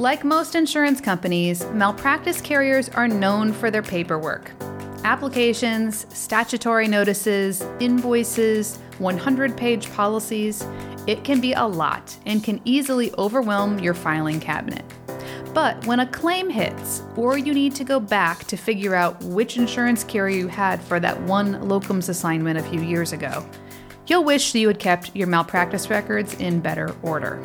Like most insurance companies, malpractice carriers are known for their paperwork. Applications, statutory notices, invoices, 100-page policies. It can be a lot and can easily overwhelm your filing cabinet. But when a claim hits, or you need to go back to figure out which insurance carrier you had for that one locums assignment a few years ago, you'll wish that you had kept your malpractice records in better order.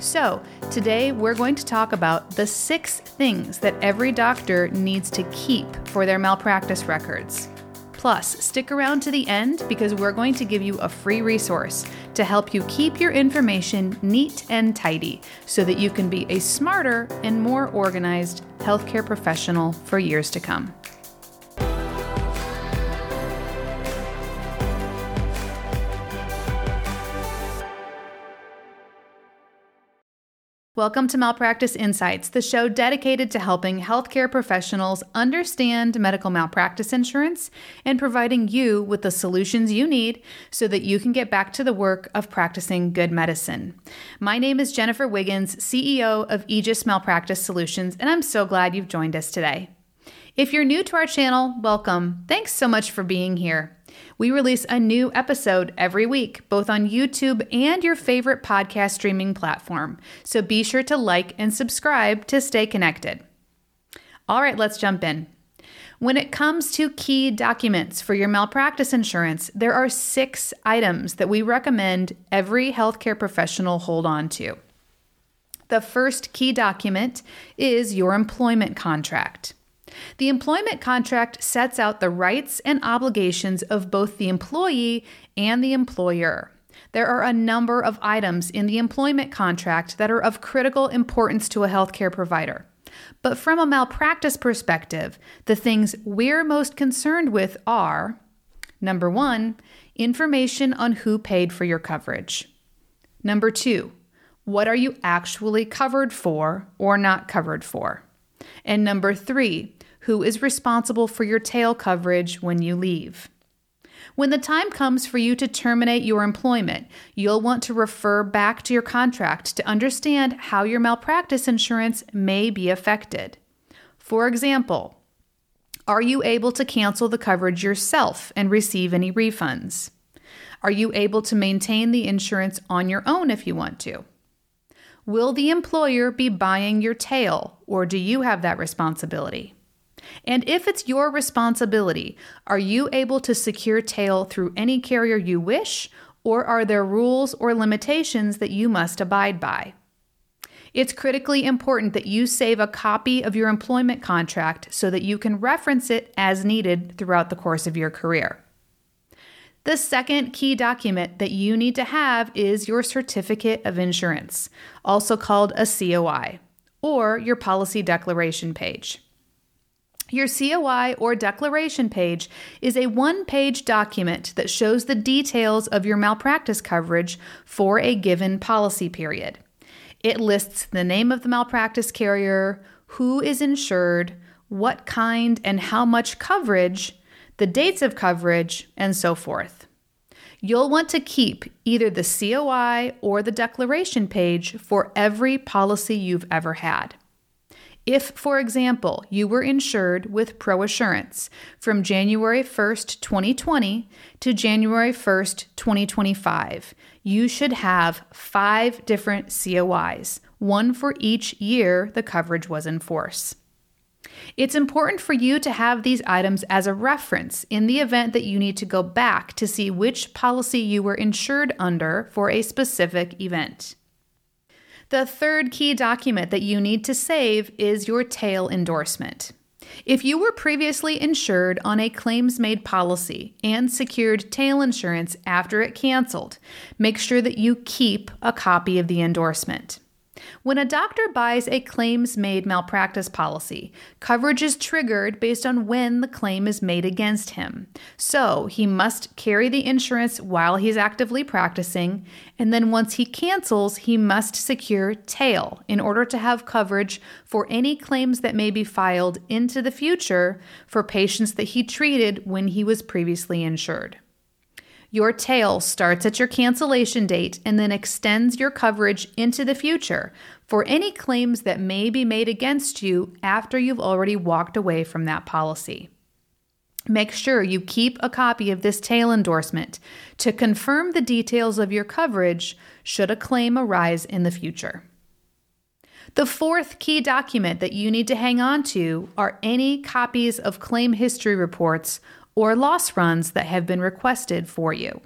So today we're going to talk about the 6 things that every doctor needs to keep for their malpractice records. Plus, stick around to the end because we're going to give you a free resource to help you keep your information neat and tidy so that you can be a smarter and more organized healthcare professional for years to come. Welcome to Malpractice Insights, the show dedicated to helping healthcare professionals understand medical malpractice insurance and providing you with the solutions you need so that you can get back to the work of practicing good medicine. My name is Jennifer Wiggins, CEO of Aegis Malpractice Solutions, and I'm so glad you've joined us today. If you're new to our channel, welcome. Thanks so much for being here. We release a new episode every week, both on YouTube and your favorite podcast streaming platform. So be sure to like and subscribe to stay connected. All right, let's jump in. When it comes to key documents for your malpractice insurance, there are 6 items that we recommend every healthcare professional hold on to. The first key document is your employment contract. The employment contract sets out the rights and obligations of both the employee and the employer. There are a number of items in the employment contract that are of critical importance to a healthcare provider. But from a malpractice perspective, the things we're most concerned with are, number 1, information on who paid for your coverage. Number 2, what are you actually covered for or not covered for? And number 3, who is responsible for your tail coverage when you leave? When the time comes for you to terminate your employment, you'll want to refer back to your contract to understand how your malpractice insurance may be affected. For example, are you able to cancel the coverage yourself and receive any refunds? Are you able to maintain the insurance on your own if you want to? Will the employer be buying your tail, or do you have that responsibility? And if it's your responsibility, are you able to secure tail through any carrier you wish, or are there rules or limitations that you must abide by? It's critically important that you save a copy of your employment contract so that you can reference it as needed throughout the course of your career. The second key document that you need to have is your certificate of insurance, also called a COI, or your policy declaration page. Your COI or declaration page is a 1-page document that shows the details of your malpractice coverage for a given policy period. It lists the name of the malpractice carrier, who is insured, what kind and how much coverage, the dates of coverage, and so forth. You'll want to keep either the COI or the declaration page for every policy you've ever had. If, for example, you were insured with ProAssurance from January 1st, 2020 to January 1st, 2025, you should have 5 different COIs, one for each year the coverage was in force. It's important for you to have these items as a reference in the event that you need to go back to see which policy you were insured under for a specific event. The third key document that you need to save is your tail endorsement. If you were previously insured on a claims-made policy and secured tail insurance after it canceled, make sure that you keep a copy of the endorsement. When a doctor buys a claims-made malpractice policy, coverage is triggered based on when the claim is made against him. So he must carry the insurance while he's actively practicing, and then once he cancels, he must secure tail in order to have coverage for any claims that may be filed into the future for patients that he treated when he was previously insured. Your tail starts at your cancellation date and then extends your coverage into the future for any claims that may be made against you after you've already walked away from that policy. Make sure you keep a copy of this tail endorsement to confirm the details of your coverage should a claim arise in the future. The fourth key document that you need to hang on to are any copies of claim history reports or loss runs that have been requested for you.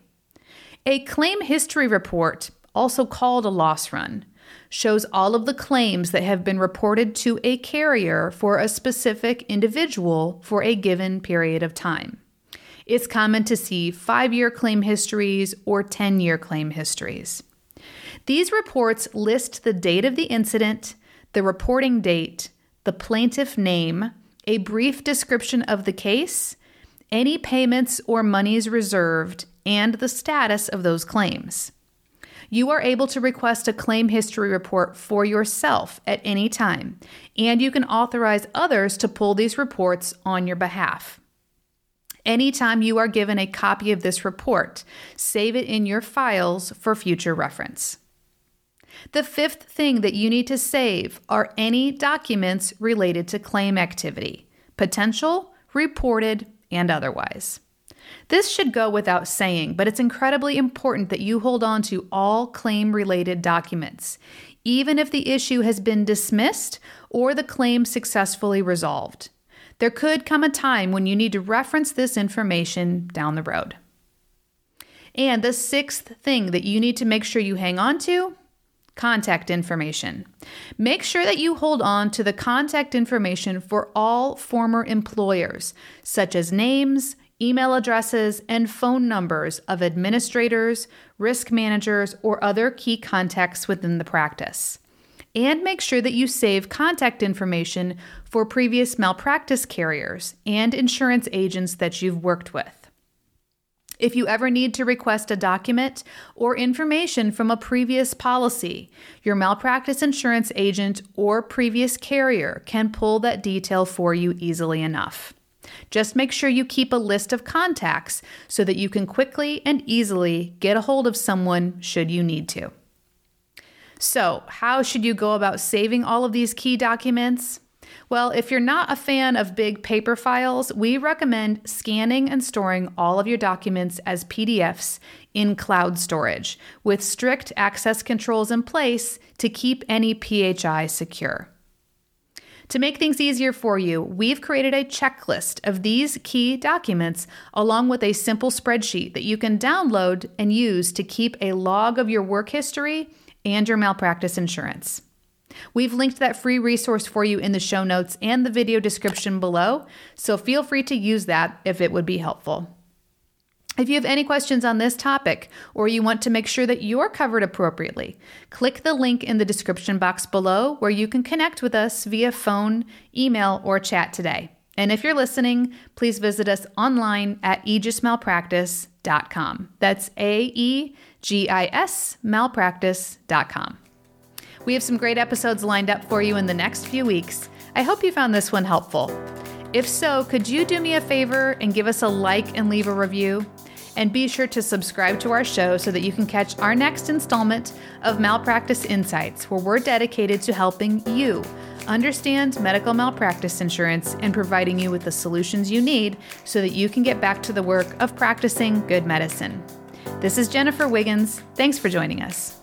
A claim history report, also called a loss run, shows all of the claims that have been reported to a carrier for a specific individual for a given period of time. It's common to see 5-year claim histories or 10-year claim histories. These reports list the date of the incident, the reporting date, the plaintiff name, a brief description of the case, any payments or monies reserved, and the status of those claims. You are able to request a claim history report for yourself at any time, and you can authorize others to pull these reports on your behalf. Anytime you are given a copy of this report, save it in your files for future reference. The fifth thing that you need to save are any documents related to claim activity, potential, reported, and otherwise. This should go without saying, but it's incredibly important that you hold on to all claim-related documents, even if the issue has been dismissed or the claim successfully resolved. There could come a time when you need to reference this information down the road. And the sixth thing that you need to make sure you hang on to, contact information. Make sure that you hold on to the contact information for all former employers, such as names, email addresses, and phone numbers of administrators, risk managers, or other key contacts within the practice. And make sure that you save contact information for previous malpractice carriers and insurance agents that you've worked with. If you ever need to request a document or information from a previous policy, your malpractice insurance agent or previous carrier can pull that detail for you easily enough. Just make sure you keep a list of contacts so that you can quickly and easily get a hold of someone should you need to. So, how should you go about saving all of these key documents? Well, if you're not a fan of big paper files, we recommend scanning and storing all of your documents as PDFs in cloud storage with strict access controls in place to keep any PHI secure. To make things easier for you, we've created a checklist of these key documents along with a simple spreadsheet that you can download and use to keep a log of your work history and your malpractice insurance. We've linked that free resource for you in the show notes and the video description below, so feel free to use that if it would be helpful. If you have any questions on this topic or you want to make sure that you're covered appropriately, click the link in the description box below where you can connect with us via phone, email, or chat today. And if you're listening, please visit us online at aegismalpractice.com. That's AEGIS malpractice.com. We have some great episodes lined up for you in the next few weeks. I hope you found this one helpful. If so, could you do me a favor and give us a like and leave a review? And be sure to subscribe to our show so that you can catch our next installment of Malpractice Insights, where we're dedicated to helping you understand medical malpractice insurance and providing you with the solutions you need so that you can get back to the work of practicing good medicine. This is Jennifer Wiggins. Thanks for joining us.